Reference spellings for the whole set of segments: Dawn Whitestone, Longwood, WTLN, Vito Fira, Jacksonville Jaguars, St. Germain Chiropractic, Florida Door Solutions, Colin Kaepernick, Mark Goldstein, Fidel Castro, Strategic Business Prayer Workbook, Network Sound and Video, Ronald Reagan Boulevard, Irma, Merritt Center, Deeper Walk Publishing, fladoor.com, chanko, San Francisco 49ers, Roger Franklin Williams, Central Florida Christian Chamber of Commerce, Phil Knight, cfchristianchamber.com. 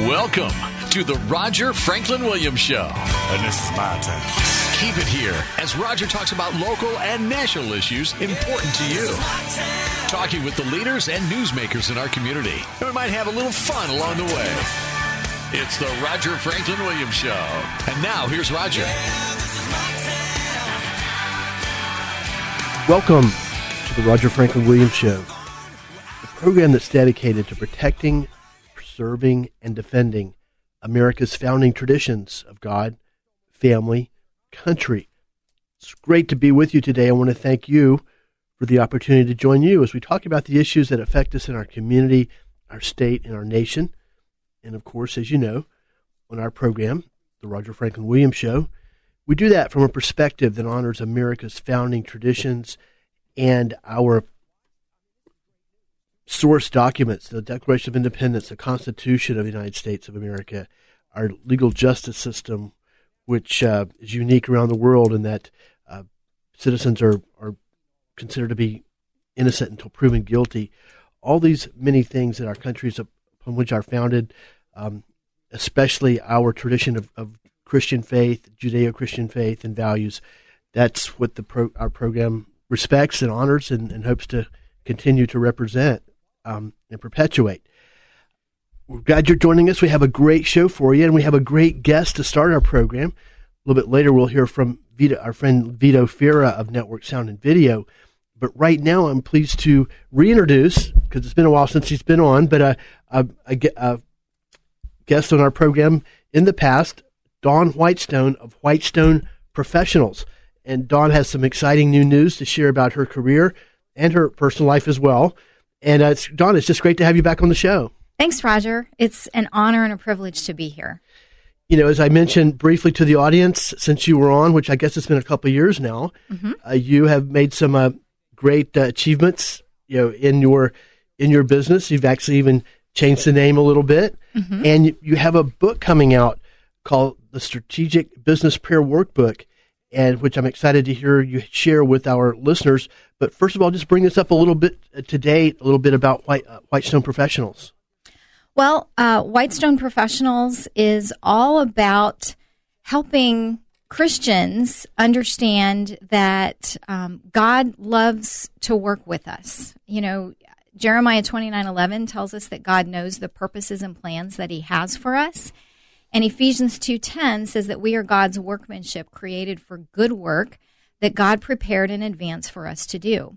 Welcome to the Roger Franklin Williams Show. And this is my time. Keep it here as Roger talks about local and national issues important to you. Talking with the leaders and newsmakers in our community. And we might have a little fun along the way. It's the Roger Franklin Williams Show. And now here's Roger. Welcome to the Roger Franklin Williams Show, the program that's dedicated to protecting, serving, and defending America's founding traditions of God, family, country. It's great to be with you today. I want to thank you for the opportunity to join you as we talk about the issues that affect us in our community, our state, and our nation. And of course, as you know, on our program, The Roger Franklin Williams Show, we do that from a perspective that honors America's founding traditions and our source documents, the Declaration of Independence, the Constitution of the United States of America, our legal justice system, which is unique around the world in that citizens are considered to be innocent until proven guilty. All these many things that our countries upon which are founded, especially our tradition of Christian faith, Judeo-Christian faith and values, that's what our program respects and honors and hopes to continue to represent and perpetuate. We're glad you're joining us. We have a great show for you, and we have a great guest to start our program. A little bit later, we'll hear from our friend Vito Fira of Network Sound and Video. But right now, I'm pleased to reintroduce, because it's been a while since he's been on, but a guest on our program in the past, Dawn Whitestone of Whitestone Professionals. And Dawn has some exciting new news to share about her career and her personal life as well. And Dawn, it's just great to have you back on the show. Thanks, Roger. It's an honor and a privilege to be here. You know, as I mentioned briefly to the audience, since you were on, which I guess it's been a couple of years now, you have made some great achievements, you know, in your business. You've actually even changed the name a little bit. And you have a book coming out called The Strategic Business Prayer Workbook, and which I'm excited to hear you share with our listeners. But first of all, just bring us up a little bit today, a little bit about Whitestone Professionals. Well, Whitestone Professionals is all about helping Christians understand that God loves to work with us. You know, Jeremiah 29:11 tells us that God knows the purposes and plans that He has for us. And Ephesians 2:10 says that we are God's workmanship, created for good work that God prepared in advance for us to do.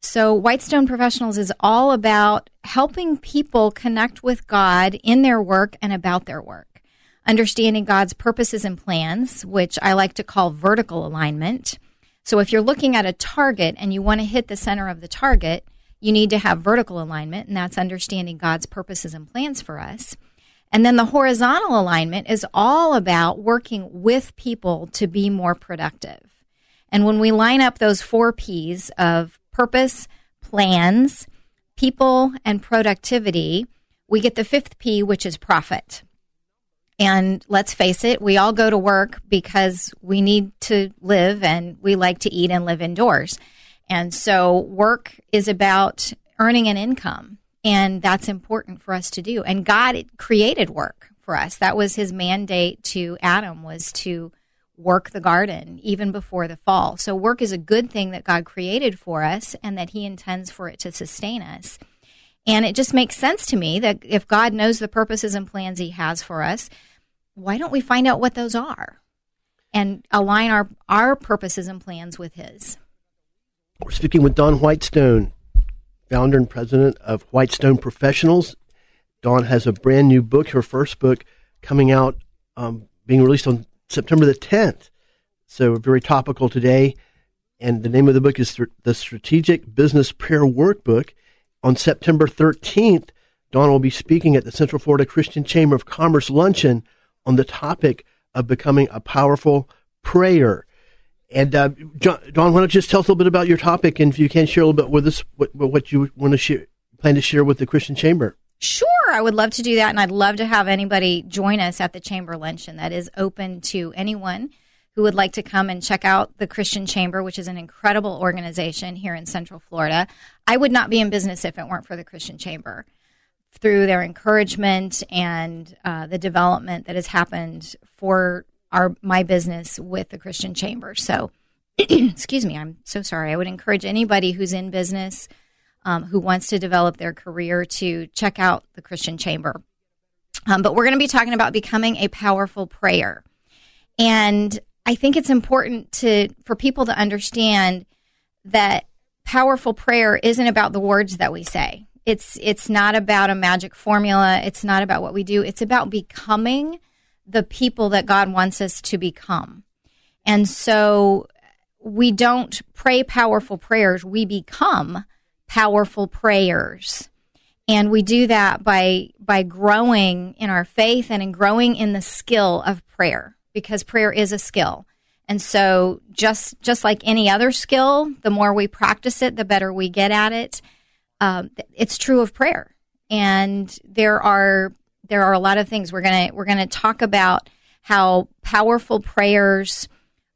So Whitestone Professionals is all about helping people connect with God in their work and about their work, understanding God's purposes and plans, which I like to call vertical alignment. So if you're looking at a target and you want to hit the center of the target, you need to have vertical alignment, and that's understanding God's purposes and plans for us. And then the horizontal alignment is all about working with people to be more productive. And when we line up those four Ps of purpose, plans, people, and productivity, we get the fifth P, which is profit. And let's face it, we all go to work because we need to live, and we like to eat and live indoors. And so work is about earning an income. And that's important for us to do. And God created work for us. That was His mandate to Adam, was to work the garden even before the fall. So work is a good thing that God created for us and that He intends for it to sustain us. And it just makes sense to me that if God knows the purposes and plans He has for us, why don't we find out what those are and align our purposes and plans with His? We're speaking with Dawn Whitestone, founder and president of Whitestone Professionals. Dawn has a brand new book, her first book, coming out, being released on September the 10th. So very topical today. And the name of the book is The Strategic Business Prayer Workbook. On September 13th, Dawn will be speaking at the Central Florida Christian Chamber of Commerce luncheon on the topic of becoming a powerful prayer. And Dawn, why don't you just tell us a little bit about your topic, and if you can share a little bit with us what you want to share, plan to share with the Christian Chamber. Sure, I would love to do that, and I'd love to have anybody join us at the Chamber luncheon. That is open to anyone who would like to come and check out the Christian Chamber, which is an incredible organization here in Central Florida. I would not be in business if it weren't for the Christian Chamber. Through their encouragement and the development that has happened for my business with the Christian Chamber. So, excuse me, I'm so sorry. I would encourage anybody who's in business who wants to develop their career to check out the Christian Chamber. But we're going to be talking about becoming a powerful prayer. And I think it's important for people to understand that powerful prayer isn't about the words that we say. It's not about a magic formula. It's not about what we do. It's about becoming the people that God wants us to become. And so we don't pray powerful prayers. We become powerful prayers. And we do that by growing in our faith and in growing in the skill of prayer, because prayer is a skill. And so just like any other skill, the more we practice it, the better we get at it. It's true of prayer, and there are a lot of things we're gonna talk about how powerful prayers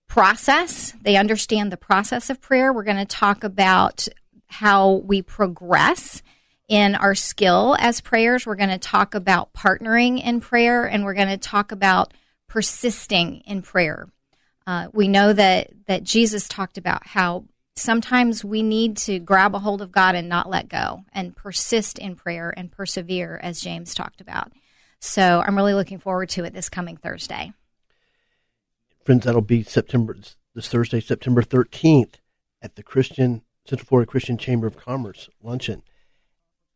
process. They understand the process of prayer. We're gonna talk about how we progress in our skill as prayers. We're gonna talk about partnering in prayer, and we're gonna talk about persisting in prayer. We know that Jesus talked about how sometimes we need to grab a hold of God and not let go, and persist in prayer and persevere, as James talked about. So I'm really looking forward to it this coming Thursday. Friends, that'll be this Thursday, September 13th, at the Central Florida Christian Chamber of Commerce luncheon.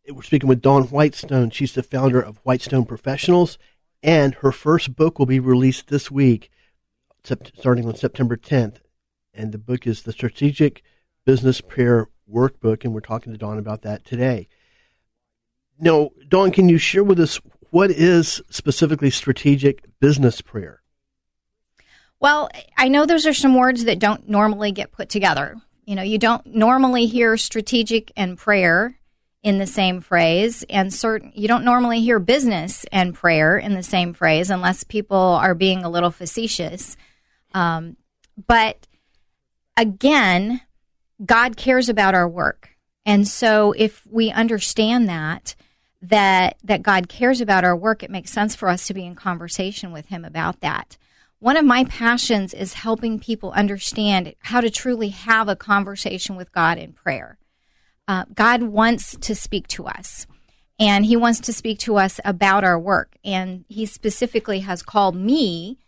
We're speaking with Dawn Whitestone. She's the founder of Whitestone Professionals, and her first book will be released this week, starting on September 10th. And the book is the Strategic Business Prayer Workbook, and we're talking to Dawn about that today. Now, Dawn, can you share with us what is specifically strategic business prayer? Well, I know those are some words that don't normally get put together. You know, you don't normally hear strategic and prayer in the same phrase, and you don't normally hear business and prayer in the same phrase unless people are being a little facetious. But again, God cares about our work. And so if we understand that God cares about our work, it makes sense for us to be in conversation with him about that. One of my passions is helping people understand how to truly have a conversation with God in prayer. God wants to speak to us, and he wants to speak to us about our work. And he specifically has called me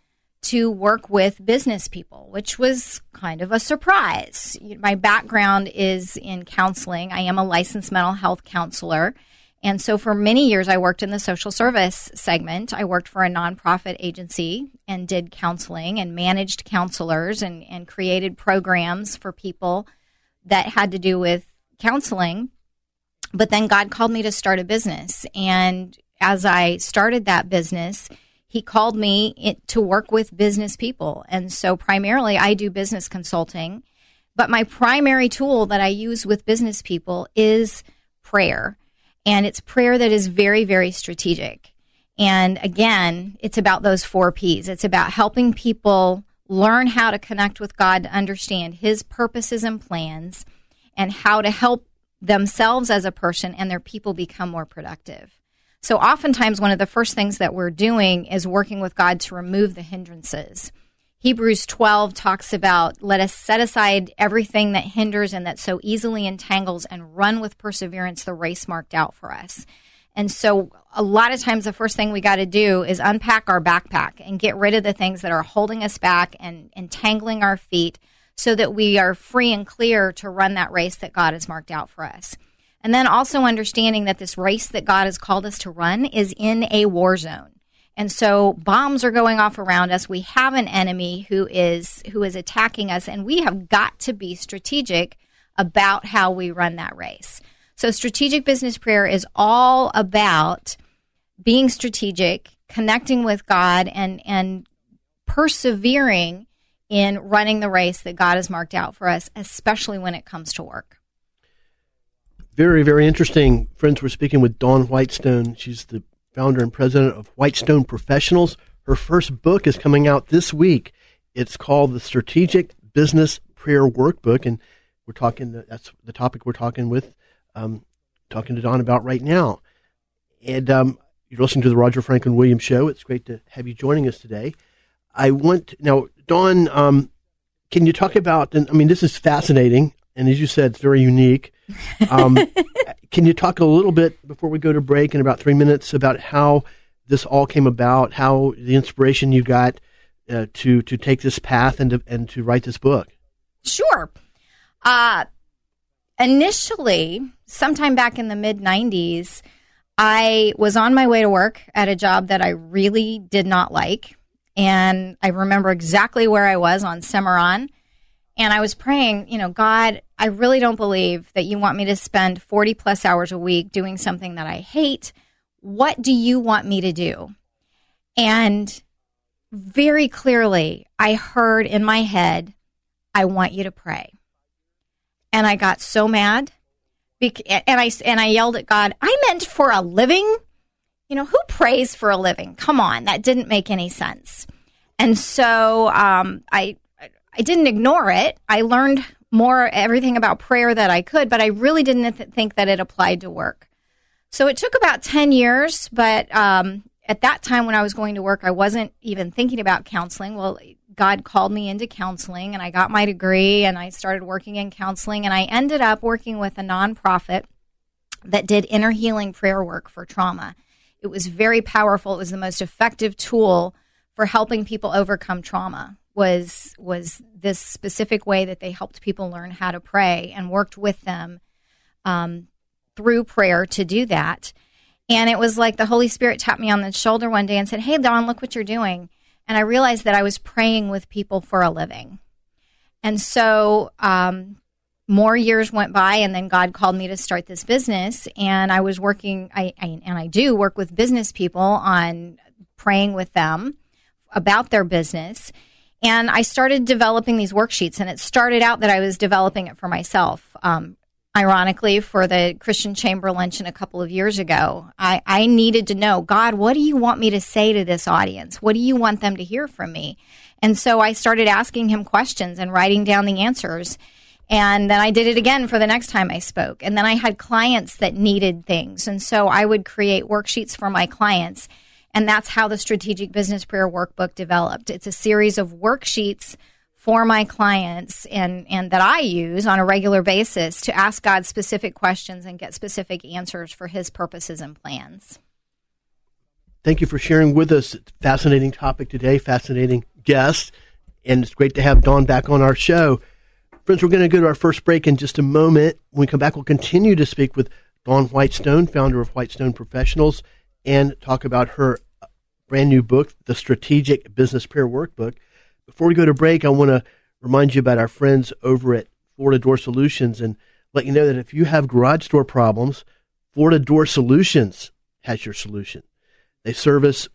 to work with business people, which was kind of a surprise. My background is in counseling. I am a licensed mental health counselor. And so for many years, I worked in the social service segment. I worked for a nonprofit agency and did counseling and managed counselors and created programs for people that had to do with counseling. But then God called me to start a business. And as I started that business, he called me to work with business people. And so primarily I do business consulting, but my primary tool that I use with business people is prayer. And it's prayer that is very, very strategic. And again, it's about those 4 Ps. It's about helping people learn how to connect with God, to understand his purposes and plans, and how to help themselves as a person and their people become more productive. So oftentimes one of the first things that we're doing is working with God to remove the hindrances. Hebrews 12 talks about, let us set aside everything that hinders and that so easily entangles, and run with perseverance the race marked out for us. And so a lot of times the first thing we got to do is unpack our backpack and get rid of the things that are holding us back and entangling our feet, so that we are free and clear to run that race that God has marked out for us. And then also understanding that this race that God has called us to run is in a war zone. And so bombs are going off around us. We have an enemy who is attacking us, and we have got to be strategic about how we run that race. So strategic business prayer is all about being strategic, connecting with God, and persevering in running the race that God has marked out for us, especially when it comes to work. Very, very interesting. Friends, we're speaking with Dawn Whitestone. She's the founder and president of Whitestone Professionals. Her first book is coming out this week. It's called The Strategic Business Prayer Workbook, and we're talking—that's the topic we're talking to Dawn about right now. And you're listening to the Roger Franklin Williams Show. It's great to have you joining us today. Dawn, can you talk about—I mean, this is fascinating, and as you said, it's very unique. Can you talk a little bit, before we go to break in about 3 minutes, about how this all came about, how the inspiration you got to take this path and to write this book? Sure. Initially, sometime back in the mid-90s, I was on my way to work at a job that I really did not like. And I remember exactly where I was on Cimarron. And I was praying, God, I really don't believe that you want me to spend 40 plus hours a week doing something that I hate. What do you want me to do? And very clearly, I heard in my head, I want you to pray. And I got so mad, and I yelled at God, I meant for a living? Who prays for a living? Come on, that didn't make any sense. And so I didn't ignore it. I learned everything about prayer that I could, but I really didn't think that it applied to work. So it took about 10 years, but at that time when I was going to work, I wasn't even thinking about counseling. Well, God called me into counseling, and I got my degree, and I started working in counseling, and I ended up working with a nonprofit that did inner healing prayer work for trauma. It was very powerful. It was the most effective tool for helping people overcome trauma. Was this specific way that they helped people learn how to pray and worked with them through prayer to do that. And it was like the Holy Spirit tapped me on the shoulder one day and said, hey, Dawn, look what you're doing. And I realized that I was praying with people for a living. And so more years went by, and then God called me to start this business. And I was working, I do work with business people on praying with them about their business. And I started developing these worksheets, and it started out that I was developing it for myself. Ironically, for the Christian Chamber Luncheon a couple of years ago, I needed to know, God, what do you want me to say to this audience? What do you want them to hear from me? And so I started asking him questions and writing down the answers. And then I did it again for the next time I spoke. And then I had clients that needed things. And so I would create worksheets for my clients. And that's how the Strategic Business Prayer Workbook developed. It's a series of worksheets for my clients and that I use on a regular basis to ask God specific questions and get specific answers for his purposes and plans. Thank you for sharing with us. Fascinating topic today, fascinating guest, and it's great to have Dawn back on our show. Friends, we're going to go to our first break in just a moment. When we come back, we'll continue to speak with Dawn Whitestone, founder of Whitestone Professionals, and talk about her brand new book, The Strategic Business Prayer Workbook. Before we go to break, I want to remind you about our friends over at Florida Door Solutions and let you know that if you have garage door problems, Florida Door Solutions has your solution. They service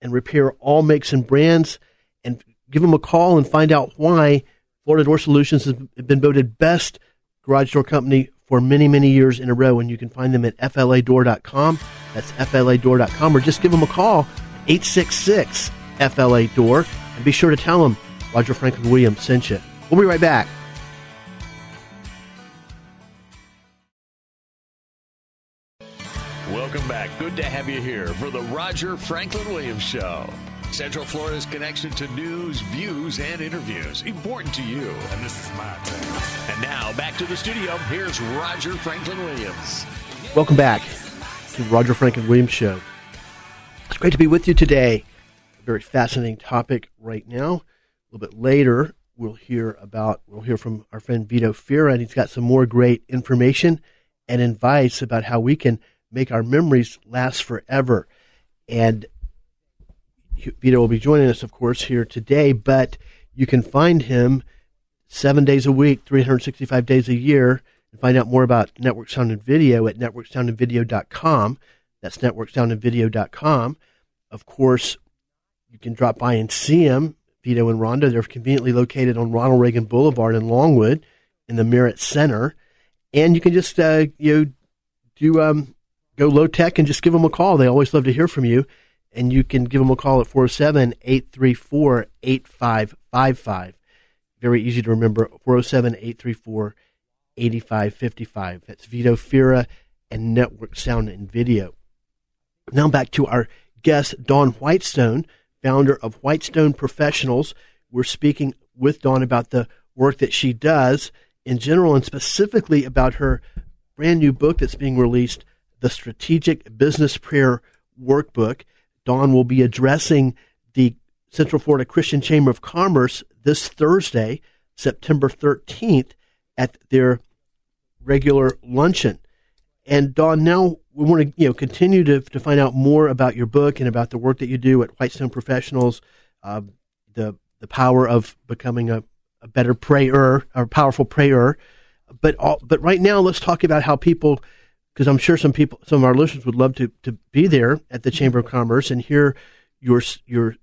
and repair all makes and brands, and give them a call and find out why Florida Door Solutions has been voted best garage door company for many, many years in a row, and you can find them at fladoor.com. That's fladoor.com, or just give them a call, 866-FLA-DOOR, and be sure to tell them Roger Franklin Williams sent you. We'll be right back. Welcome back. Good to have you here for the Roger Franklin Williams Show. Central Florida's connection to news, views, and interviews important to you. And this is my time. And now, back to the studio. Here's Roger Franklin Williams. Welcome back to the Roger Franklin Williams Show. It's great to be with you today. A very fascinating topic right now. A little bit later, we'll hear from our friend Vito Fira, and he's got some more great information and advice about how we can make our memories last forever. And Vito will be joining us, of course, here today, but you can find him 7 days a week, 365 days a year and find out more about Network Sound and Video at networksoundandvideo.com. That's networksoundandvideo.com. Of course, you can drop by and see them, Vito and Rhonda. They're conveniently located on Ronald Reagan Boulevard in Longwood in the Merritt Center. And you can just go low tech and just give them a call. They always love to hear from you. And you can give them a call at 407-834-8555. Very easy to remember, 407-834-8555. That's Vito Fira and Network Sound and Video. Now back to our guest, Dawn Whitestone, founder of Whitestone Professionals. We're speaking with Dawn about the work that she does in general and specifically about her brand new book that's being released, The Strategic Business Prayer Workbook. Dawn will be addressing the Central Florida Christian Chamber of Commerce this Thursday, September 13th, at their regular luncheon. And Dawn, now we want to continue to find out more about your book and about the work that you do at Whitestone Professionals, the power of becoming a better prayer or powerful prayer. But right now, let's talk about how people, because I'm sure some of our listeners would love to be there at the Chamber of Commerce and hear your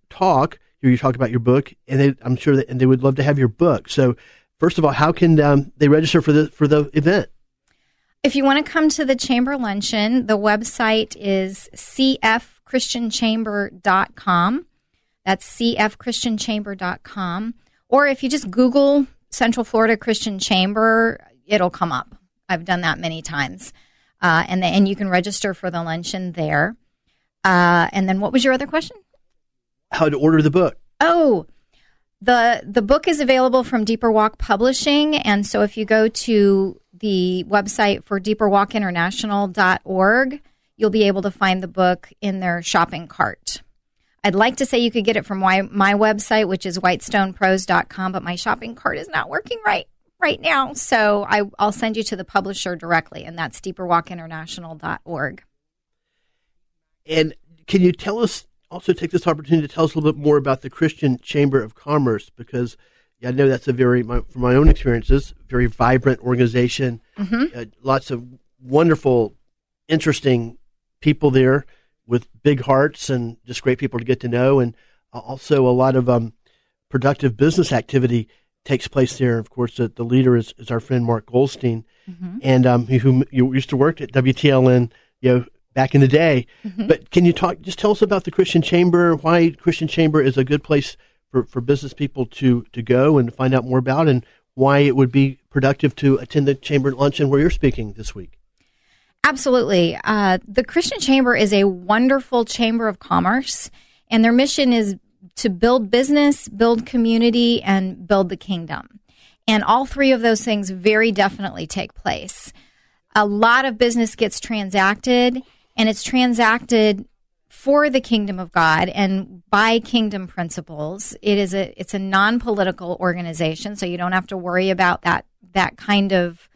talk. Hear you talk about your book, and they would love to have your book. So, first of all, how can they register for the event? If you want to come to the Chamber Luncheon, the website is cfchristianchamber.com. That's cfchristianchamber.com. Or if you just Google Central Florida Christian Chamber, it'll come up. I've done that many times. And you can register for the luncheon there. And then what was your other question? How to order the book. Oh, the book is available from Deeper Walk Publishing. And so if you go to the website for deeperwalkinternational.org, you'll be able to find the book in their shopping cart. I'd like to say you could get it from my website, which is whitestonepros.com, but my shopping cart is not working right now, so I'll send you to the publisher directly, and that's deeperwalkinternational.org. And can you tell us, also take this opportunity to tell us a little bit more about the Christian Chamber of Commerce, because I know that's from my own experiences, very vibrant organization. Mm-hmm. Lots of wonderful, interesting people there with big hearts and just great people to get to know. And also a lot of productive business activity takes place there. Of course, the leader is our friend Mark Goldstein, mm-hmm. and who used to work at WTLN, back in the day. Mm-hmm. But can you tell us about the Christian Chamber, why Christian Chamber is a good place for business people to go and find out more about, and why it would be productive to attend the Chamber Luncheon where you're speaking this week. Absolutely. The Christian Chamber is a wonderful chamber of commerce, and their mission is to build business, build community, and build the kingdom. And all three of those things very definitely take place. A lot of business gets transacted, and it's transacted for the kingdom of God and by kingdom principles. It's a non-political organization, so you don't have to worry about that kind of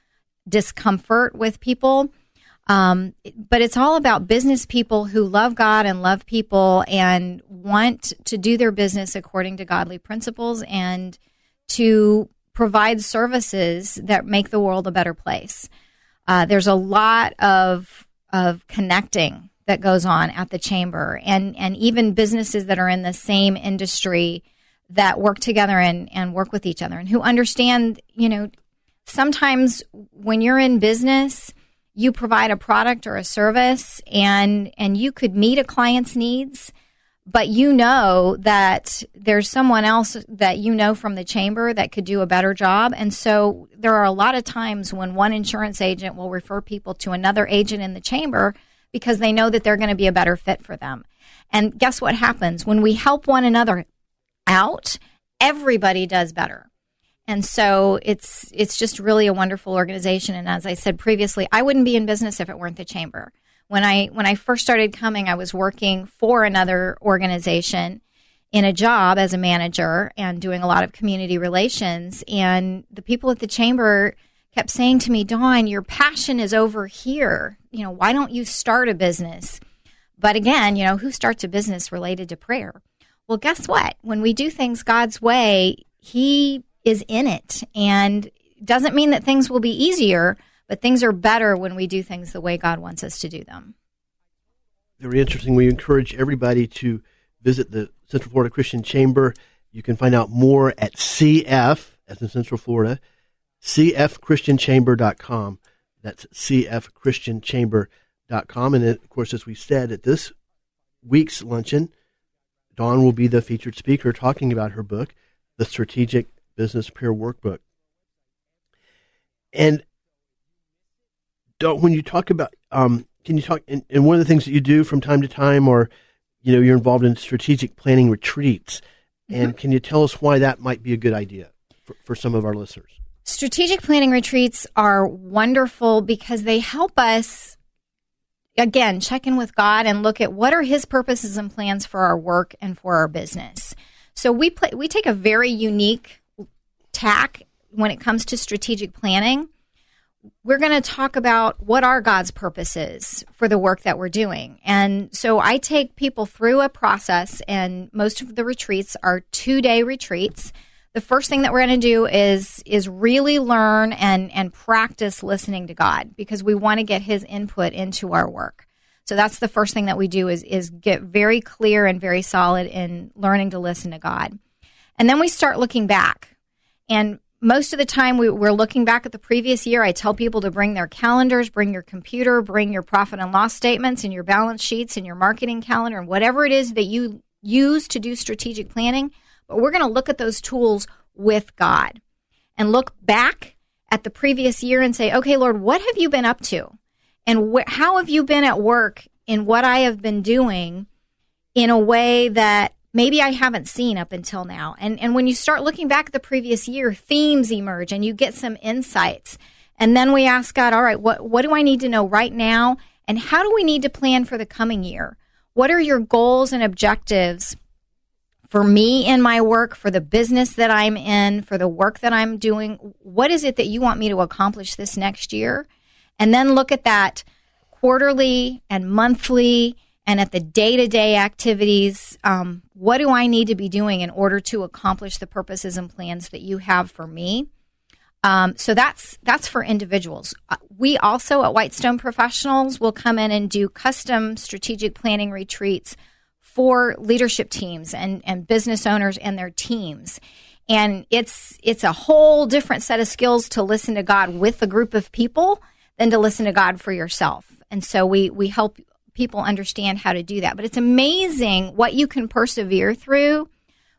discomfort with people. But it's all about business people who love God and love people and want to do their business according to godly principles and to provide services that make the world a better place. There's a lot of connecting that goes on at the chamber, and even businesses that are in the same industry that work together and work with each other and who understand, sometimes when you're in business, you provide a product or a service and you could meet a client's needs, but that there's someone else that from the chamber that could do a better job. And so there are a lot of times when one insurance agent will refer people to another agent in the chamber because they know that they're going to be a better fit for them. And guess what happens? When we help one another out, everybody does better. And so it's just really a wonderful organization. And as I said previously, I wouldn't be in business if it weren't the chamber. When I first started coming, I was working for another organization in a job as a manager and doing a lot of community relations. And the people at the chamber kept saying to me, Dawn, your passion is over here. Why don't you start a business? But again, who starts a business related to prayer? Well, guess what? When we do things God's way, He is in it. And doesn't mean that things will be easier, But things are better when we do things the way God wants us to do them. Very interesting. We encourage everybody to visit the Central Florida Christian Chamber. You can find out more at CF, as in Central Florida, cfchristianchamber.com. That's cfchristianchamber.com. And, of course, as we said, at this week's luncheon, Dawn will be the featured speaker talking about her book, The Strategic Business Prayer Workbook. And when you talk about, can you talk, and one of the things that you do from time to time are, you know, you're involved in strategic planning retreats. And can you tell us why that might be a good idea for some of our listeners? Strategic planning retreats are wonderful because they help us, again, check in with God and look at what are His purposes and plans for our work and for our business. So we take a very unique tack when it comes to strategic planning. We're going to talk about what are God's purposes for the work that we're doing. And so I take people through a process, and most of the retreats are two-day retreats. The first thing that we're going to do is really learn and practice listening to God, because we want to get His input into our work. So that's the first thing that we do is get very clear and very solid in learning to listen to God. And then we start looking back. And most of the time we're looking back at the previous year. I tell people to bring their calendars, bring your computer, bring your profit and loss statements and your balance sheets and your marketing calendar and whatever it is that you use to do strategic planning. But we're going to look at those tools with God and look back at the previous year and say, okay, Lord, what have you been up to? And how have you been at work in what I have been doing in a way that maybe I haven't seen up until now? And when you start looking back at the previous year, themes emerge and you get some insights. And then we ask God, all right, what do I need to know right now? And how do we need to plan for the coming year? What are your goals and objectives for me in my work, for the business that I'm in, for the work that I'm doing? What is it that you want me to accomplish this next year? And then look at that quarterly and monthly and at the day-to-day activities, what do I need to be doing in order to accomplish the purposes and plans that you have for me? So that's for individuals. We also at Whitestone Professionals will come in and do custom strategic planning retreats for leadership teams and business owners and their teams. And it's a whole different set of skills to listen to God with a group of people than to listen to God for yourself. And so we help people understand how to do that. But it's amazing what you can persevere through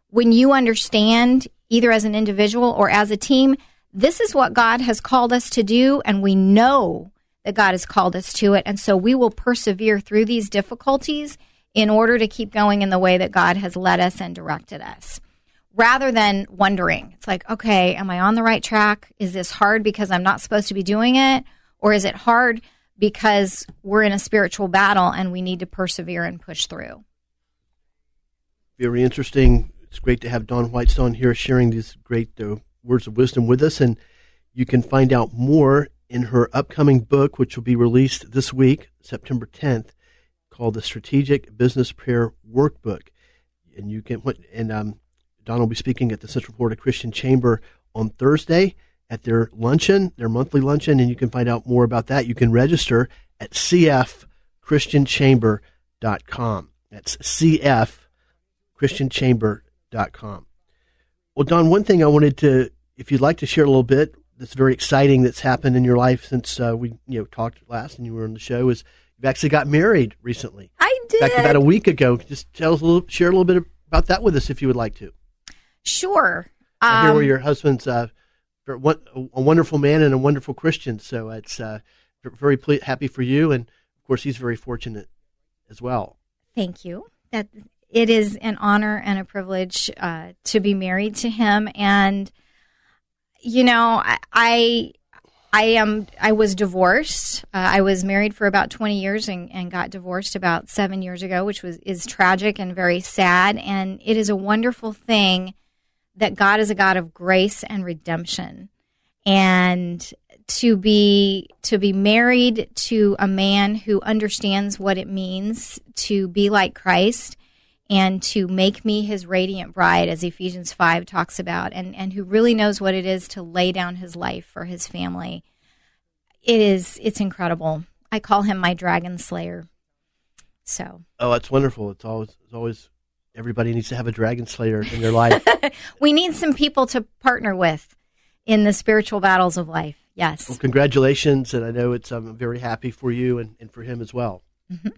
when you understand, either as an individual or as a team, this is what God has called us to do, and we know that God has called us to it. And so we will persevere through these difficulties in order to keep going in the way that God has led us and directed us, rather than wondering. It's like, okay, am I on the right track? Is this hard because I'm not supposed to be doing it? Or is it hard because we're in a spiritual battle and we need to persevere and push through? Very interesting. It's great to have Dawn Whitestone here sharing these great words of wisdom with us. And you can find out more in her upcoming book, which will be released this week, September 10th, called The Strategic Business Prayer Workbook. And you can, Dawn will be speaking at the Central Florida Christian Chamber on Thursday at their luncheon, their monthly luncheon, and you can find out more about that. You can register at cfchristianchamber.com. That's cfchristianchamber.com. Well, Dawn, one thing I wanted to, if you'd like to share a little bit that's very exciting that's happened in your life since we talked last and you were on the show, is you've actually got married recently. I did. In fact, about a week ago. Just tell us share a little bit about that with us if you would like to. Sure. I hear where your husband's... a wonderful man and a wonderful Christian. So it's very happy for you. And, of course, he's very fortunate as well. Thank you. It is an honor and a privilege to be married to him. And, I was divorced. I was married for about 20 years and got divorced about 7 years ago, which is tragic and very sad. And it is a wonderful thing that God is a God of grace and redemption. And to be married to a man who understands what it means to be like Christ and to make me his radiant bride, as Ephesians 5 talks about, and who really knows what it is to lay down his life for his family, It's incredible. I call him my dragon slayer. So. Oh, that's wonderful. It's always everybody needs to have a dragon slayer in their life. We need some people to partner with in the spiritual battles of life. Yes. Well, congratulations. And I know I'm very happy for you and for him as well. Mm-hmm.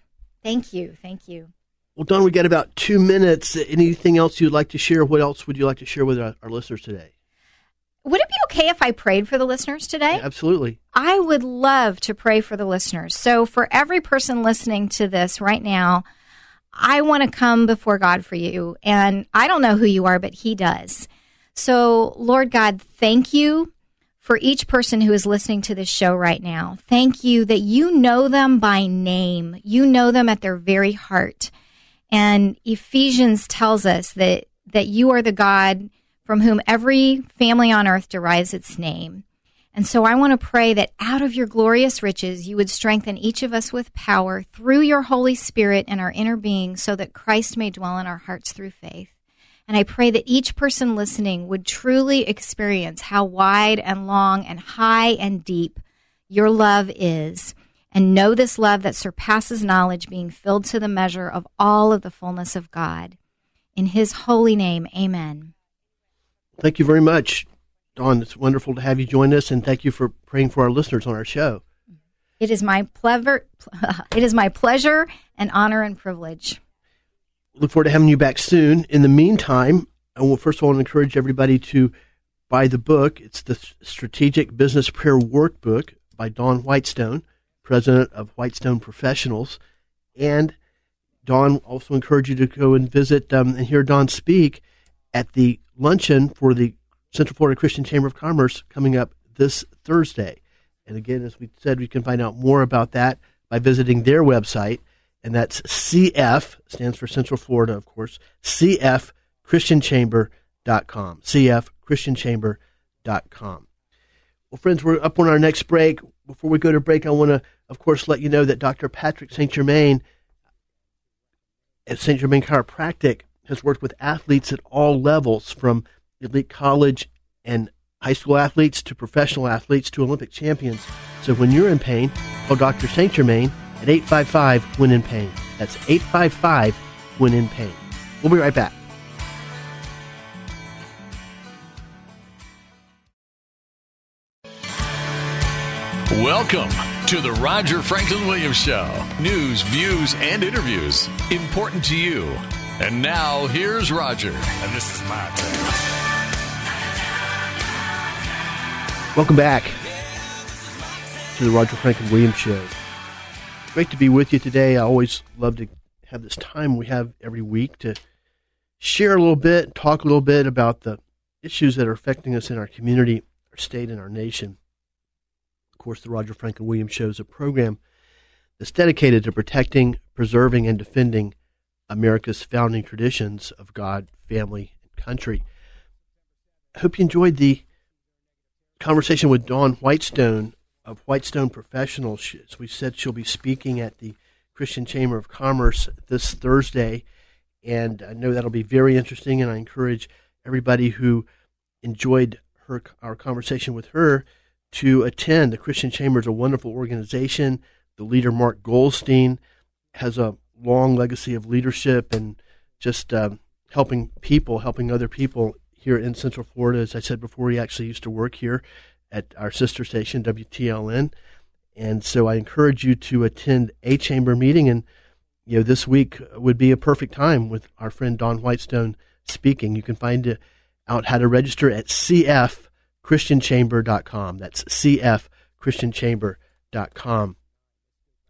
Thank you. Thank you. Well, Dawn, we got about 2 minutes. Anything else you'd like to share? What else would you like to share with our listeners today? Would it be okay if I prayed for the listeners today? Yeah, absolutely. I would love to pray for the listeners. So for every person listening to this right now, I want to come before God for you. And I don't know who you are, but he does. So, Lord God, thank you for each person who is listening to this show right now. Thank you that you know them by name. You know them at their very heart. And Ephesians tells us that you are the God from whom every family on earth derives its name. And so I want to pray that out of your glorious riches, you would strengthen each of us with power through your Holy Spirit and our inner being so that Christ may dwell in our hearts through faith. And I pray that each person listening would truly experience how wide and long and high and deep your love is, and know this love that surpasses knowledge, being filled to the measure of all of the fullness of God. In his holy name, amen. Thank you very much, Dawn. It's wonderful to have you join us, and thank you for praying for our listeners on our show. It is my pleasure and honor and privilege. Look forward to having you back soon. In the meantime, I will first of all encourage everybody to buy the book. It's the Strategic Business Prayer Workbook by Dawn Whitestone, president of Whitestone Professionals. And Dawn, also encourage you to go and visit and hear Dawn speak at the luncheon for the Central Florida Christian Chamber of Commerce coming up this Thursday. And again, as we said, we can find out more about that by visiting their website, and that's CF, stands for Central Florida, of course, cfchristianchamber.com, cfchristianchamber.com. Well, friends, we're up on our next break. Before we go to break, I want to, of course, let you know that Dr. Patrick St. Germain at St. Germain Chiropractic has worked with athletes at all levels, from elite college and high school athletes to professional athletes to Olympic champions. So when you're in pain, call Dr. St. Germain at 855-WHEN-IN-PAIN. That's 855-WHEN-IN-PAIN. We'll be right back. Welcome to the Roger Franklin Williams Show. News, views, and interviews important to you. And now, here's Roger. And this is my turn. Welcome back to the Roger Franklin Williams Show. Great to be with you today. I always love to have this time we have every week to share a little bit, talk a little bit about the issues that are affecting us in our community, our state, and our nation. Of course, the Roger Franklin Williams Show is a program that's dedicated to protecting, preserving, and defending America's founding traditions of God, family, and country. I hope you enjoyed the conversation with Dawn Whitestone of Whitestone Professionals. As we said, she'll be speaking at the Christian Chamber of Commerce this Thursday, and I know that'll be very interesting, and I encourage everybody who enjoyed our conversation with her to attend. The Christian Chamber is a wonderful organization. The leader, Mark Goldstein, has a long legacy of leadership and just helping other people here in Central Florida. As I said before, he actually used to work here at our sister station, WTLN. And so I encourage you to attend a chamber meeting. And, you know, this week would be a perfect time with our friend Dawn Whitestone speaking. You can find out how to register at cfchristianchamber.com. That's cfchristianchamber.com.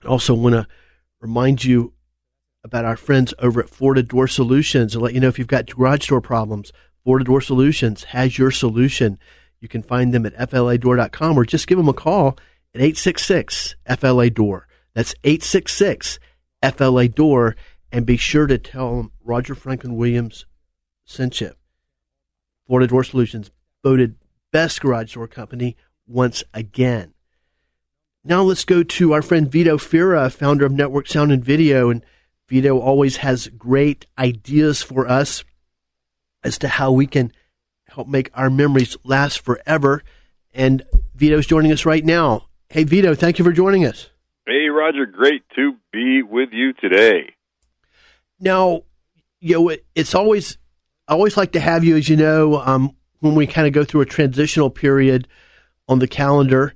I also want to remind you about our friends over at Florida Door Solutions, and let you know if you've got garage door problems, Florida Door Solutions has your solution. You can find them at fladoor.com or just give them a call at 866-FLA-DOOR. That's 866-FLA-DOOR, and be sure to tell them Roger Franklin Williams sent you. Florida Door Solutions, voted best garage door company once again. Now let's go to our friend Vito Fira, founder of Network Sound and Video, and Vito always has great ideas for us as to how we can help make our memories last forever. And Vito's joining us right now Hey, Vito, thank you for joining us. Hey, Roger, great to be with you today. Now, you know, it's always, I always like to have you, as you know, when we kind of go through a transitional period on the calendar,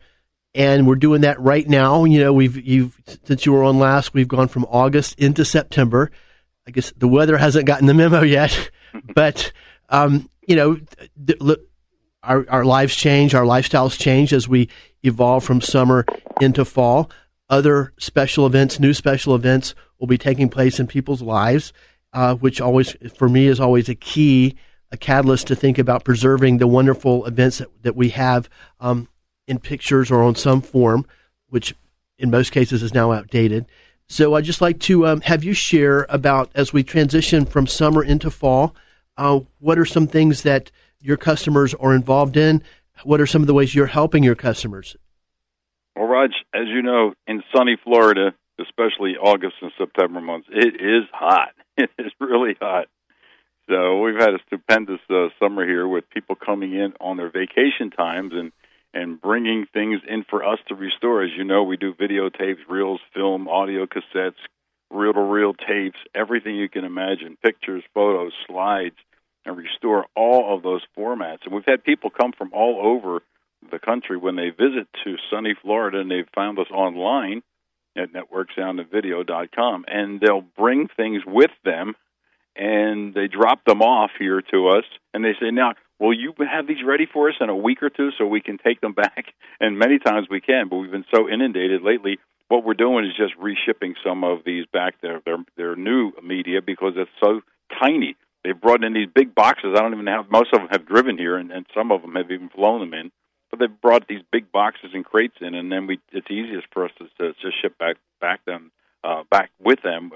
and we're doing that right now. You know, you've since you were on last, we've gone from August into September. I guess the weather hasn't gotten the memo yet, but you know, our lives change, our lifestyles change as we evolve from summer into fall. Other special events, new special events, will be taking place in people's lives, which always, for me, is always a key. A catalyst to think about preserving the wonderful events that we have in pictures or on some form, which in most cases is now outdated. So I'd just like to have you share about, as we transition from summer into fall, what are some things that your customers are involved in? What are some of the ways you're helping your customers? Well, Raj, as you know, in sunny Florida, especially August and September months, it is hot. It is really hot. So we've had a stupendous summer here with people coming in on their vacation times and bringing things in for us to restore. As you know, we do videotapes, reels, film, audio cassettes, reel-to-reel tapes, everything you can imagine, pictures, photos, slides, and restore all of those formats. And we've had people come from all over the country when they visit to sunny Florida, and they've found us online at networksoundandvideo.com, and they'll bring things with them. And they drop them off here to us, and they say, now, will you have these ready for us in a week or two so we can take them back? And many times we can, but we've been so inundated lately. What we're doing is just reshipping some of these back, their new media, because it's so tiny. They brought in these big boxes. I don't even have, most of them have driven here, and some of them have even flown them in. But they've brought these big boxes and crates in, and then it's easiest for us to just ship back with them,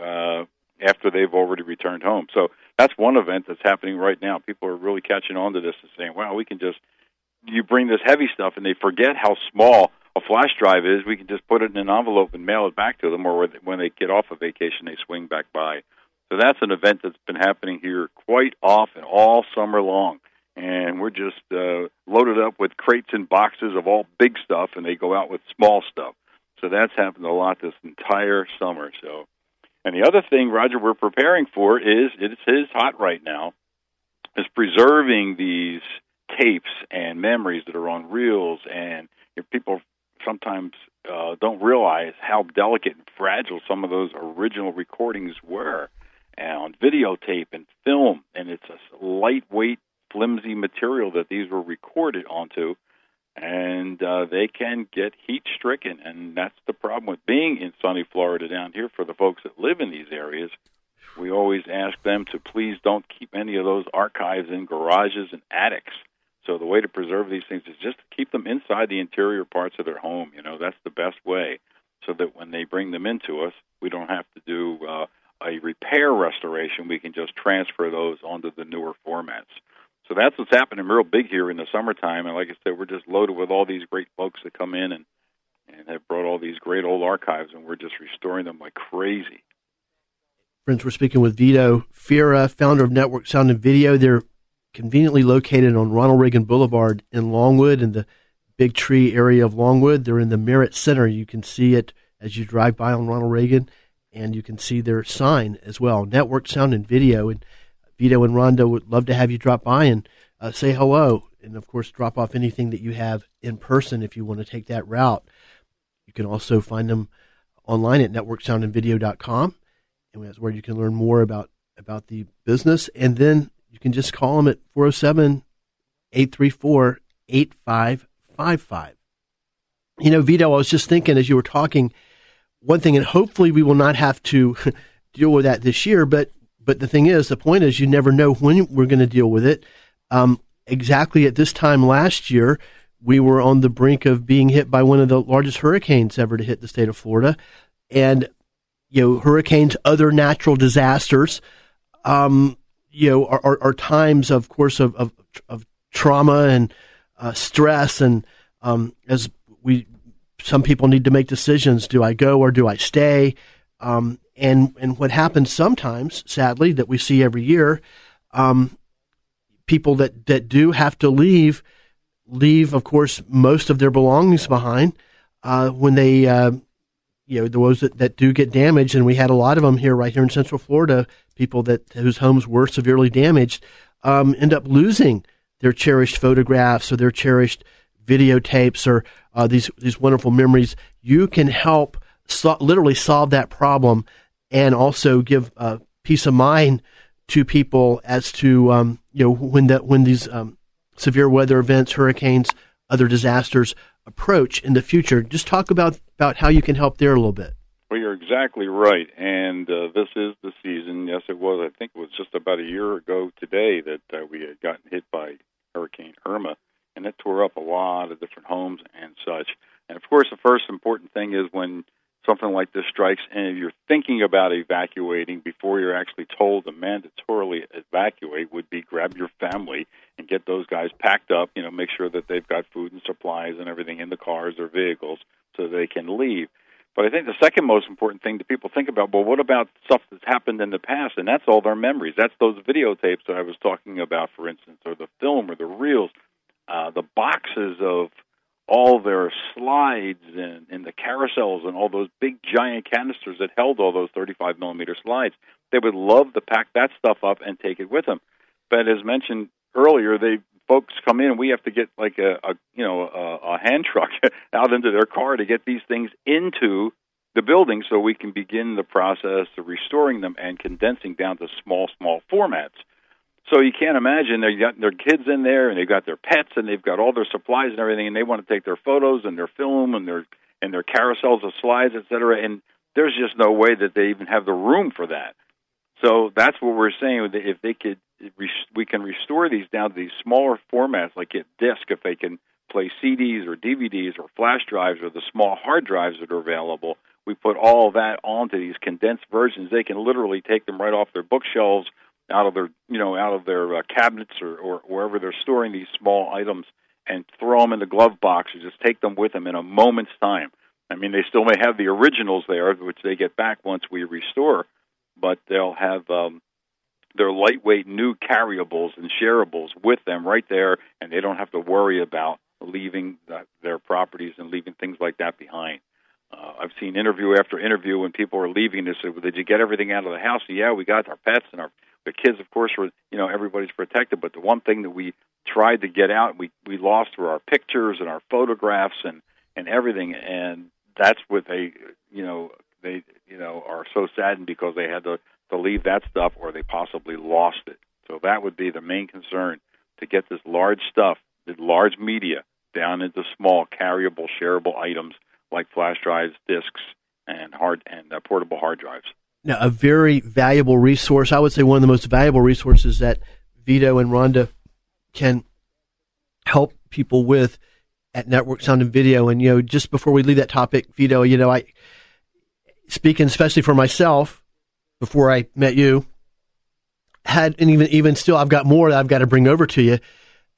after they've already returned home. So that's one event that's happening right now. People are really catching on to this and saying, wow, we can just, you bring this heavy stuff, and they forget how small a flash drive is. We can just put it in an envelope and mail it back to them, or when they get off of vacation, they swing back by. So that's an event that's been happening here quite often all summer long. And we're just loaded up with crates and boxes of all big stuff, and they go out with small stuff. So that's happened a lot this entire summer, so... And the other thing, Roger, we're preparing for is, it is hot right now, is preserving these tapes and memories that are on reels. And people sometimes don't realize how delicate and fragile some of those original recordings were, and on videotape and film. And it's a lightweight, flimsy material that these were recorded onto. And they can get heat-stricken, and that's the problem with being in sunny Florida down here for the folks that live in these areas. We always ask them to please don't keep any of those archives in garages and attics. So the way to preserve these things is just to keep them inside the interior parts of their home. You know, that's the best way, so that when they bring them into us, we don't have to do a repair restoration. We can just transfer those onto the newer formats. So that's what's happening real big here in the summertime. And like I said, we're just loaded with all these great folks that come in and have brought all these great old archives, and we're just restoring them like crazy. Friends, we're speaking with Vito Fira, founder of Network Sound and Video. They're conveniently located on Ronald Reagan Boulevard in Longwood, in the Big Tree area of Longwood. They're in the Merritt Center. You can see it as you drive by on Ronald Reagan, and you can see their sign as well, Network Sound and Video. And Vito and Rhonda would love to have you drop by and say hello, and, of course, drop off anything that you have in person if you want to take that route. You can also find them online at networksoundandvideo.com, and that's where you can learn more about the business. And then you can just call them at 407-834-8555. You know, Vito, I was just thinking as you were talking, one thing, and hopefully we will not have to deal with that this year, but the thing is, the point is, you never know when we're going to deal with it. Exactly at this time last year, we were on the brink of being hit by one of the largest hurricanes ever to hit the state of Florida. And, you know, hurricanes, other natural disasters, you know, are times, of course, of trauma and stress. And as some people need to make decisions, do I go or do I stay? And what happens sometimes, sadly, that we see every year, people that do have to leave, of course, most of their belongings behind, when they, those that do get damaged, and we had a lot of them right here in Central Florida, people whose homes were severely damaged, end up losing their cherished photographs or their cherished videotapes or these wonderful memories. You can help literally solve that problem and also give peace of mind to people as to when these severe weather events, hurricanes, other disasters approach in the future. Just talk about how you can help there a little bit. Well, you're exactly right, and this is the season. Yes, it was. I think it was just about a year ago today that we had gotten hit by Hurricane Irma, and it tore up a lot of different homes and such. And, of course, the first important thing is when something like this strikes and you're thinking about evacuating before you're actually told to mandatorily evacuate would be grab your family and get those guys packed up, make sure that they've got food and supplies and everything in the cars or vehicles so they can leave. But I think the second most important thing that people think about, well, what about stuff that's happened in the past? And that's all their memories. That's those videotapes that I was talking about, for instance, or the film or the reels, the boxes of all their slides and the carousels and all those big giant canisters that held all those 35-millimeter slides. They would love to pack that stuff up and take it with them. But as mentioned earlier, folks come in, and we have to get like a hand truck out into their car to get these things into the building so we can begin the process of restoring them and condensing down to small formats. So you can't imagine they've got their kids in there and they've got their pets and they've got all their supplies and everything, and they want to take their photos and their film and their carousels of slides, et cetera, and there's just no way that they even have the room for that. So that's what we're saying. If they could, we can restore these down to these smaller formats, like a disc, if they can play CDs or DVDs or flash drives or the small hard drives that are available. We put all that onto these condensed versions. They can literally take them right off their bookshelves, out of their cabinets or wherever they're storing these small items, and throw them in the glove box or just take them with them in a moment's time. I mean, they still may have the originals there, which they get back once we restore, but they'll have their lightweight new carryables and shareables with them right there, and they don't have to worry about leaving their properties and leaving things like that behind. I've seen interview after interview when people are leaving this. Did you get everything out of the house? Yeah, we got our pets and the kids, of course, were, everybody's protected, but the one thing that we tried to get out, we lost were our pictures and our photographs and everything, and that's what they are so saddened because they had to leave that stuff or they possibly lost it. So that would be the main concern, to get this large stuff, the large media, down into small, carryable, shareable items like flash drives, discs, and portable hard drives. Now, a very valuable resource, I would say one of the most valuable resources that Vito and Rhonda can help people with at Network Sound and Video. And, just before we leave that topic, Vito, I, speaking especially for myself, before I met you, had, and even still, I've got more that I've got to bring over to you,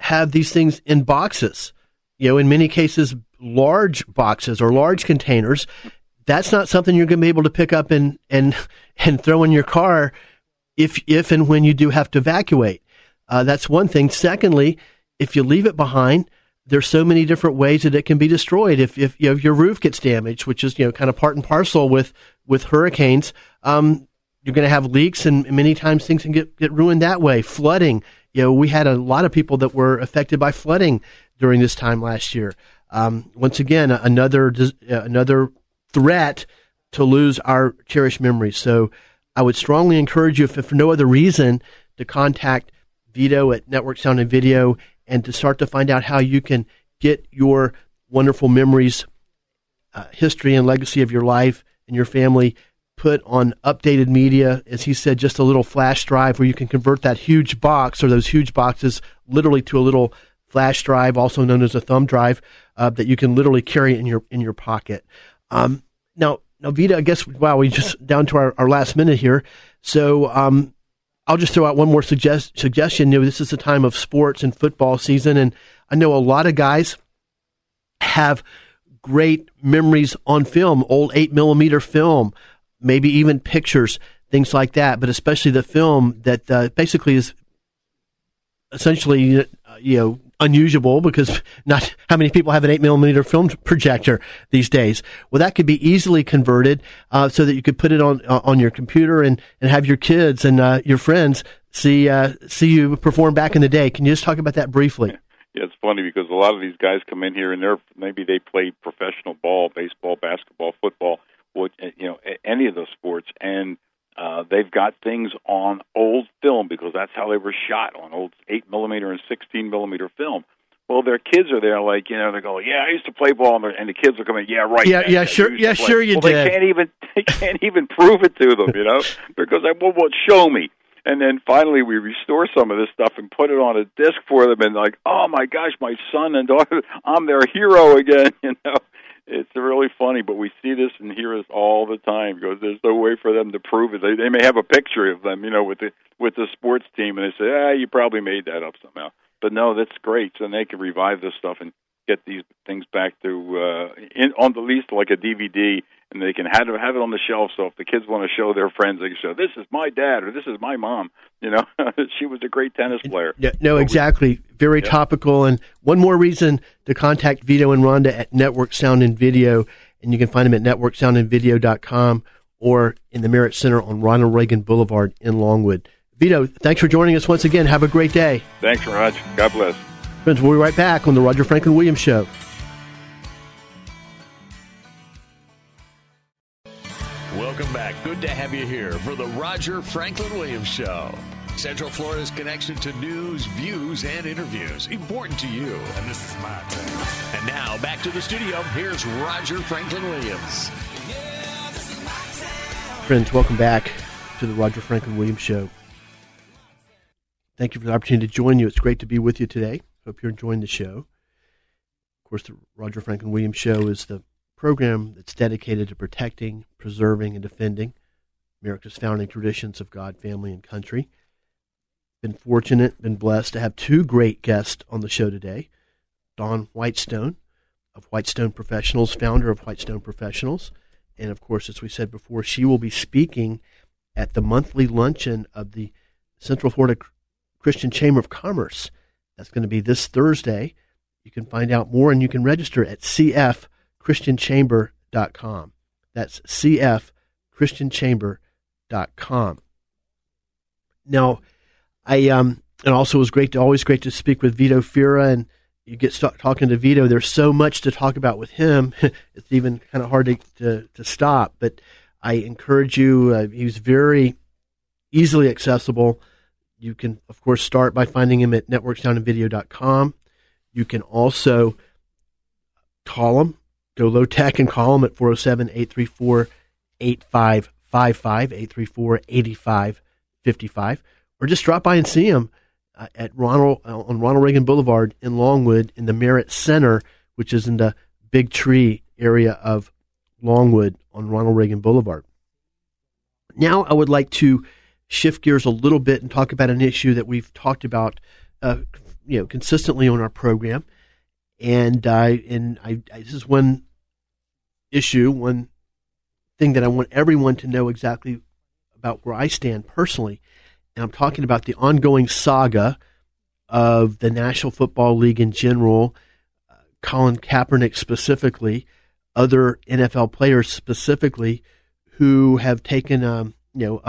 have these things in boxes, in many cases, large boxes or large containers. That's not something you're going to be able to pick up and throw in your car if and when you do have to evacuate. That's one thing. Secondly, if you leave it behind, there's so many different ways that it can be destroyed. If your roof gets damaged, which is kind of part and parcel with hurricanes, you're going to have leaks, and many times things can get ruined that way. Flooding. We had a lot of people that were affected by flooding during this time last year. Once again, another threat to lose our cherished memories. So I would strongly encourage you, if for no other reason, to contact Vito at Network Sound and Video and to start to find out how you can get your wonderful memories, history and legacy of your life and your family put on updated media. As he said, just a little flash drive where you can convert that huge box or those huge boxes literally to a little flash drive, also known as a thumb drive, that you can literally carry in your pocket. Now, Vita, I guess, wow, we just down to our last minute here. So I'll just throw out one more suggestion. This is the time of sports and football season, and I know a lot of guys have great memories on film, old 8mm film, maybe even pictures, things like that, but especially the film that basically is essentially unusual, because not how many people have an 8mm film projector these days. Well, that could be easily converted so that you could put it on your computer and have your kids and your friends see you perform back in the day. Can you just talk about that briefly? Yeah, it's funny because a lot of these guys come in here and maybe they play professional ball, baseball, basketball, football, any of those sports, and they've got things on old film because that's how they were shot, on old 8mm and 16mm film. Well, their kids are there like, they go, yeah, I used to play ball, and the kids are coming, yeah, right. Yeah, sure you did. They can't even prove it to them, because they won't show me. And then finally we restore some of this stuff and put it on a disc for them, and like, oh my gosh, my son and daughter, I'm their hero again, It's really funny, but we see this and hear this all the time because there's no way for them to prove it. They may have a picture of them, with the sports team, and they say, you probably made that up somehow. But no, that's great. So they can revive this stuff and get these things back to on the least like a DVD, and they can have it on the shelf. So if the kids want to show their friends, they can show, this is my dad or this is my mom. She was a great tennis player. Yeah, no, exactly. Very topical. And one more reason to contact Vito and Rhonda at Network Sound and Video, and you can find them at networksoundandvideo.com or in the Merritt Center on Ronald Reagan Boulevard in Longwood. Vito, thanks for joining us once again. Have a great day. Thanks, Raj. God bless. Friends, we'll be right back on the Roger Franklin Williams Show. Welcome back. Good to have you here for the Roger Franklin Williams Show. Central Florida's connection to news, views, and interviews. Important to you. And this is my turn. And now, back to the studio. Here's Roger Franklin Williams. Yeah, this is my town. Friends, welcome back to the Roger Franklin Williams Show. Thank you for the opportunity to join you. It's great to be with you today. Hope you're enjoying the show. Of course, the Roger Franklin Williams Show is the program that's dedicated to protecting, preserving, and defending America's founding traditions of God, family, and country. Been fortunate, been blessed to have two great guests on the show today. Dawn Whitestone of Whitestone Professionals, founder of Whitestone Professionals. And, of course, as we said before, she will be speaking at the monthly luncheon of the Central Florida Christian Chamber of Commerce. That's going to be this Thursday. You can find out more, and you can register at cfchristianchamber.com. That's cfchristianchamber.com. Now, and also it was always great to speak with Vito Fira, and you get stuck talking to Vito. There's so much to talk about with him. It's even kind of hard to stop, but I encourage you. He was very easily accessible. You can, of course, start by finding him at networksoundandvideo.com. You can also call him, go low-tech and call him at 407-834-8555, 834-8555, or just drop by and see him at on Ronald Reagan Boulevard in Longwood in the Merritt Center, which is in the Big Tree area of Longwood on Ronald Reagan Boulevard. Now I would like to shift gears a little bit and talk about an issue that we've talked about, consistently on our program. And this is one issue, one thing that I want everyone to know exactly about where I stand personally. And I'm talking about the ongoing saga of the National Football League in general, Colin Kaepernick specifically, other NFL players specifically, who have taken a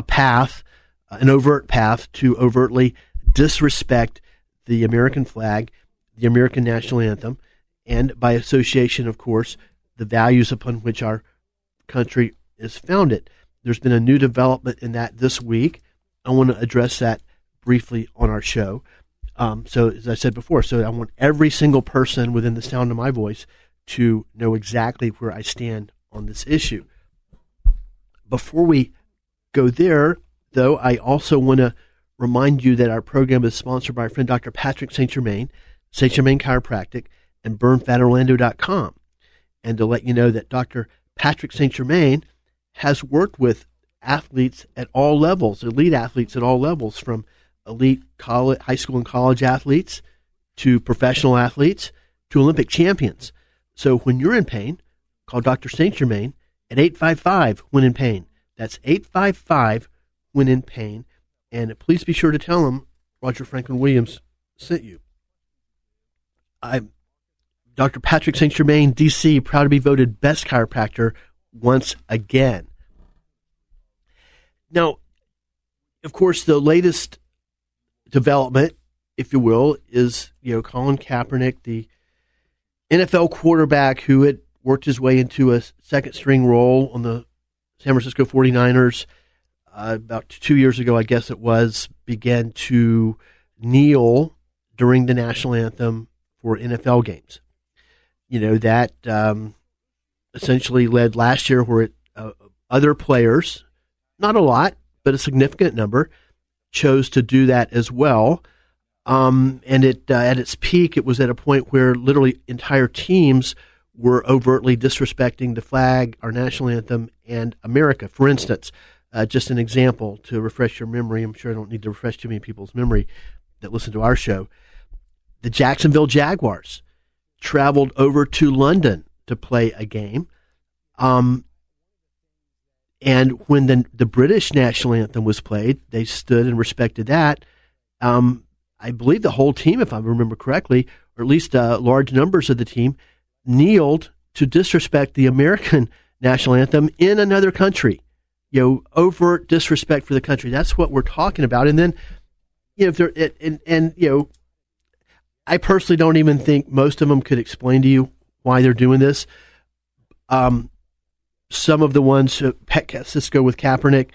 path, an overt path to overtly disrespect the American flag, the American national anthem, and by association, of course, the values upon which our country is founded. There's been a new development in that this week. I want to address that briefly on our show. So as I said before, I want every single person within the sound of my voice to know exactly where I stand on this issue. Before we go there, though, I also want to remind you that our program is sponsored by our friend Dr. Patrick St. Germain, St. Germain Chiropractic, and burnfatorlando.com. And to let you know that Dr. Patrick St. Germain has worked with athletes at all levels, elite athletes at all levels, from elite college, high school and college athletes to professional athletes to Olympic champions. So when you're in pain, call Dr. St. Germain at 855-WHEN-IN-PAIN. That's 855-WHEN-IN-PAIN. And please be sure to tell him Roger Franklin Williams sent you. Dr. Patrick St. Germain, D.C., proud to be voted best chiropractor once again. Now, of course, the latest development, if you will, is Colin Kaepernick, the NFL quarterback who had worked his way into a second-string role on the San Francisco 49ers about 2 years ago, I guess it was, began to kneel during the national anthem for NFL games. That essentially led last year where other players, not a lot, but a significant number, chose to do that as well. And it at its peak, it was at a point where literally entire teams were overtly disrespecting the flag, our national anthem, and America. For instance, just an example to refresh your memory. I'm sure I don't need to refresh too many people's memory that listen to our show. The Jacksonville Jaguars traveled over to London to play a game. And when the British national anthem was played, they stood and respected that. I believe the whole team, if I remember correctly, or at least large numbers of the team, kneeled to disrespect the American national anthem in another country. Overt disrespect for the country. That's what we're talking about. And then, I personally don't even think most of them could explain to you why they're doing this. Some of the ones, Pet Cisco with Kaepernick,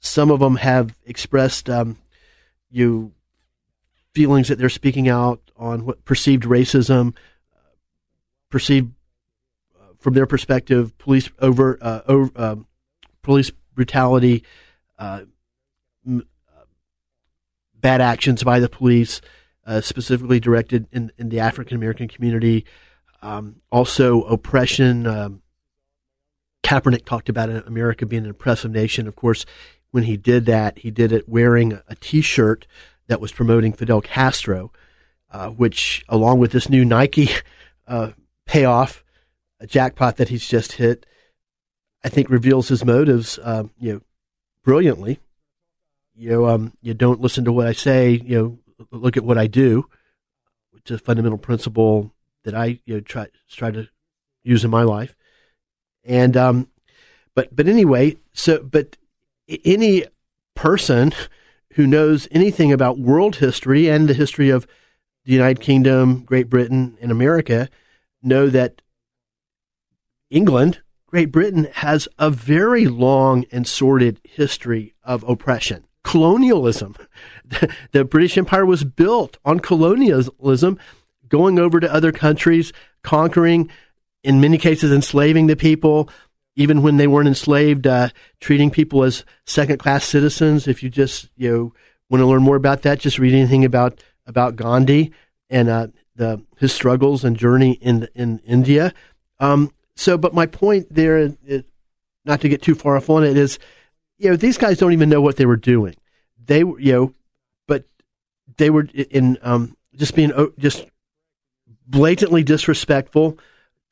some of them have expressed feelings that they're speaking out on what perceived racism, perceived from their perspective, police brutality, bad actions by the police, specifically directed in the African-American community. Also oppression. Kaepernick talked about America being an oppressive nation. Of course, when he did that, he did it wearing a T-shirt that was promoting Fidel Castro, which along with this new Nike payoff, a jackpot that he's just hit, I think reveals his motives, brilliantly. You don't listen to what I say, look at what I do, which is a fundamental principle that I try to use in my life. And but anyway, but any person who knows anything about world history and the history of the United Kingdom, Great Britain, and America know that England, Great Britain, has a very long and sordid history of oppression. Colonialism. The British Empire was built on colonialism, going over to other countries, conquering, in many cases enslaving the people, even when they weren't enslaved, treating people as second-class citizens. If you just want to learn more about that, just read anything about Gandhi and his struggles and journey in India. But my point there, not to get too far off on it, is these guys don't even know what they were doing. They were, but they were in just blatantly disrespectful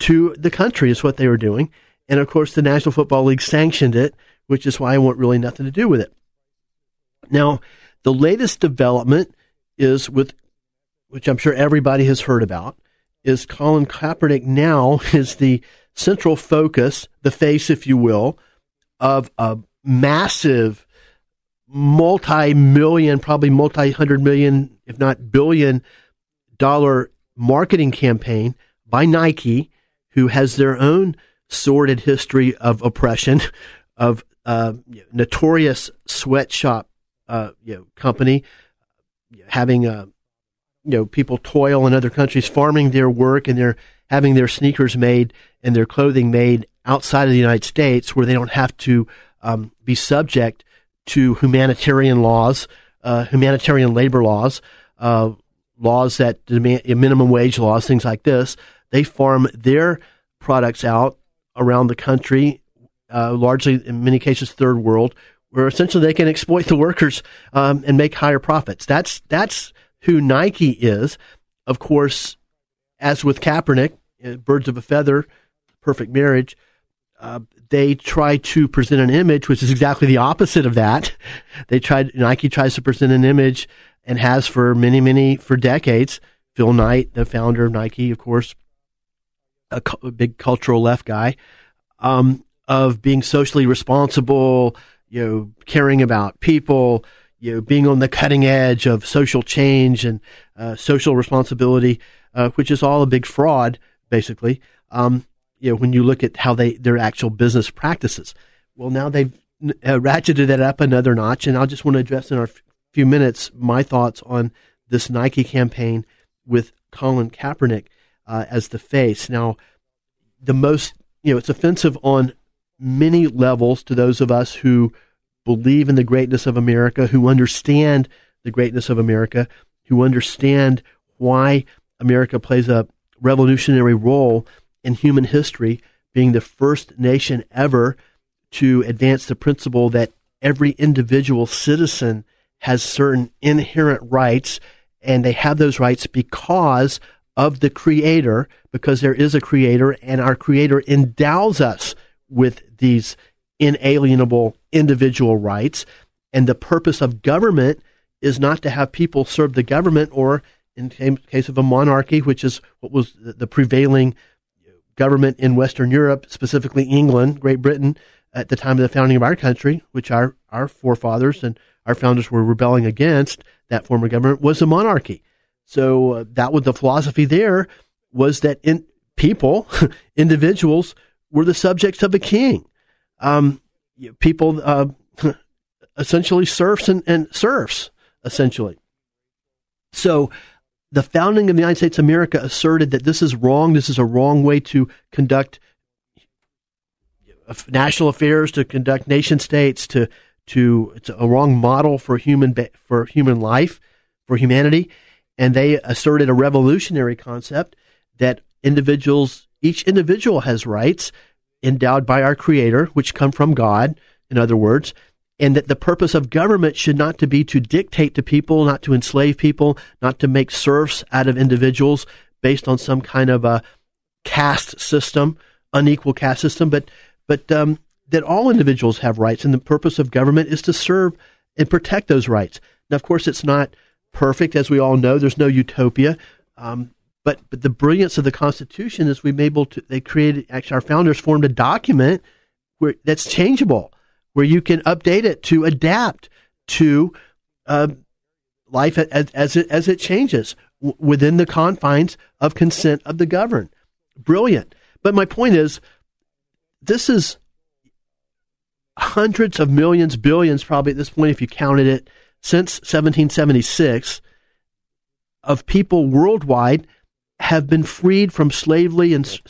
to the country is what they were doing. And of course, the National Football League sanctioned it, which is why I want really nothing to do with it. Now, the latest development is which I'm sure everybody has heard about, is Colin Kaepernick now is the central focus, the face, if you will, of a massive multi-million, probably multi-100 million, if not billion-dollar marketing campaign by Nike, who has their own sordid history of oppression, of notorious sweatshop company, having people toil in other countries, farming their work, and they're having their sneakers made and their clothing made outside of the United States, where they don't have to be subject to humanitarian laws, humanitarian labor laws, laws that demand minimum wage laws, things like this. They farm their products out around the country, largely in many cases third world, where essentially they can exploit the workers and make higher profits. That's who Nike is. Of course, as with Kaepernick, birds of a feather, perfect marriage, they try to present an image, which is exactly the opposite of that. Nike tries to present an image, and has for many, many, for decades, Phil Knight, the founder of Nike, of course, a big cultural left guy, of being socially responsible, caring about people, being on the cutting edge of social change and social responsibility, which is all a big fraud, basically. When you look at how their actual business practices, well, now they've ratcheted it up another notch. And I just want to address in our few minutes my thoughts on this Nike campaign with Colin Kaepernick as the face. Now, the most, it's offensive on many levels to those of us who believe in the greatness of America, who understand the greatness of America, who understand why America plays a revolutionary role in human history, being the first nation ever to advance the principle that every individual citizen has certain inherent rights, and they have those rights because of the Creator, because there is a Creator, and our Creator endows us with these inalienable individual rights. And the purpose of government is not to have people serve the government, or in the case of a monarchy, which is what was the prevailing government in Western Europe, specifically England, Great Britain, at the time of the founding of our country, which our forefathers and our founders were rebelling against, that form of government, was a monarchy. So that was the philosophy there, was that individuals, were the subjects of a king. People essentially serfs and serfs, essentially. So the founding of the United States of America asserted that this is wrong. This is a wrong way to conduct national affairs, to conduct nation states, it's a wrong model for human life, for humanity. And they asserted a revolutionary concept that each individual has rights endowed by our Creator, which come from God, in other words, and that the purpose of government should not to be to dictate to people, not to enslave people, not to make serfs out of individuals based on some kind of a caste system, unequal caste system, but that all individuals have rights, and the purpose of government is to serve and protect those rights. Now, of course, it's not perfect, as we all know. There's no utopia. But the brilliance of the Constitution is our founders formed a document that's changeable, where you can update it to adapt to life as it changes within the confines of consent of the governed. Brilliant. But my point is, this is hundreds of millions, billions probably at this point, if you counted it, since 1776, of people worldwide have been freed from slavery and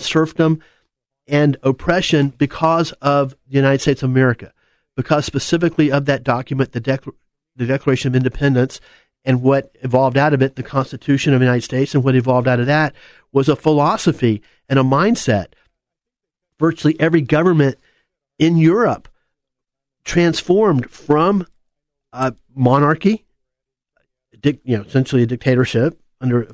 serfdom and oppression because of the United States of America, because specifically of that document, the Declaration of Independence, and what evolved out of it, the Constitution of the United States, and what evolved out of that was a philosophy and a mindset. Virtually every government in Europe transformed from a monarchy, essentially a dictatorship,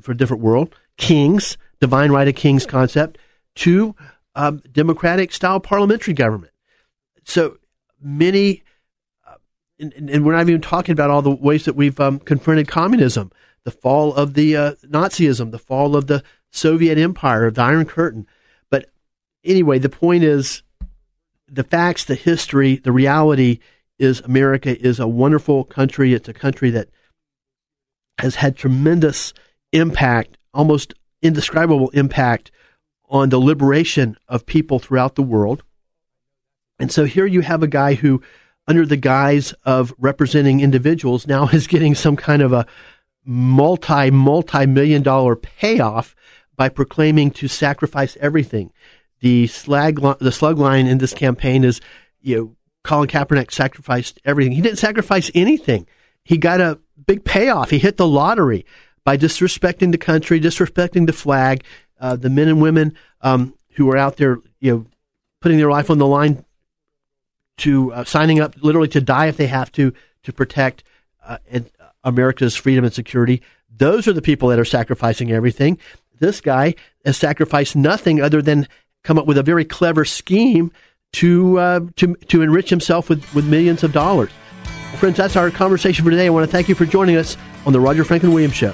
for a different world, kings, divine right of kings concept, to democratic-style parliamentary government. So many, and we're not even talking about all the ways that we've confronted communism, the fall of the Nazism, the fall of the Soviet Empire, of the Iron Curtain. But anyway, the point is, the facts, the history, the reality is America is a wonderful country. It's a country that has had tremendous impact, almost indescribable impact, on the liberation of people throughout the world. And so here you have a guy who, under the guise of representing individuals, now is getting some kind of a multi-multi-million-dollar payoff by proclaiming to sacrifice everything. The slug line in this campaign is, Colin Kaepernick sacrificed everything. He didn't sacrifice anything. He got a big payoff. He hit the lottery by disrespecting the country, disrespecting the flag, the men and women who were out there, putting their life on the line, to signing up literally to die if they have to protect America's freedom and security. Those are the people that are sacrificing everything. This guy has sacrificed nothing other than come up with a very clever scheme to enrich himself with millions of dollars. Friends, that's our conversation for today. I want to thank you for joining us on The Roger Franklin Williams Show.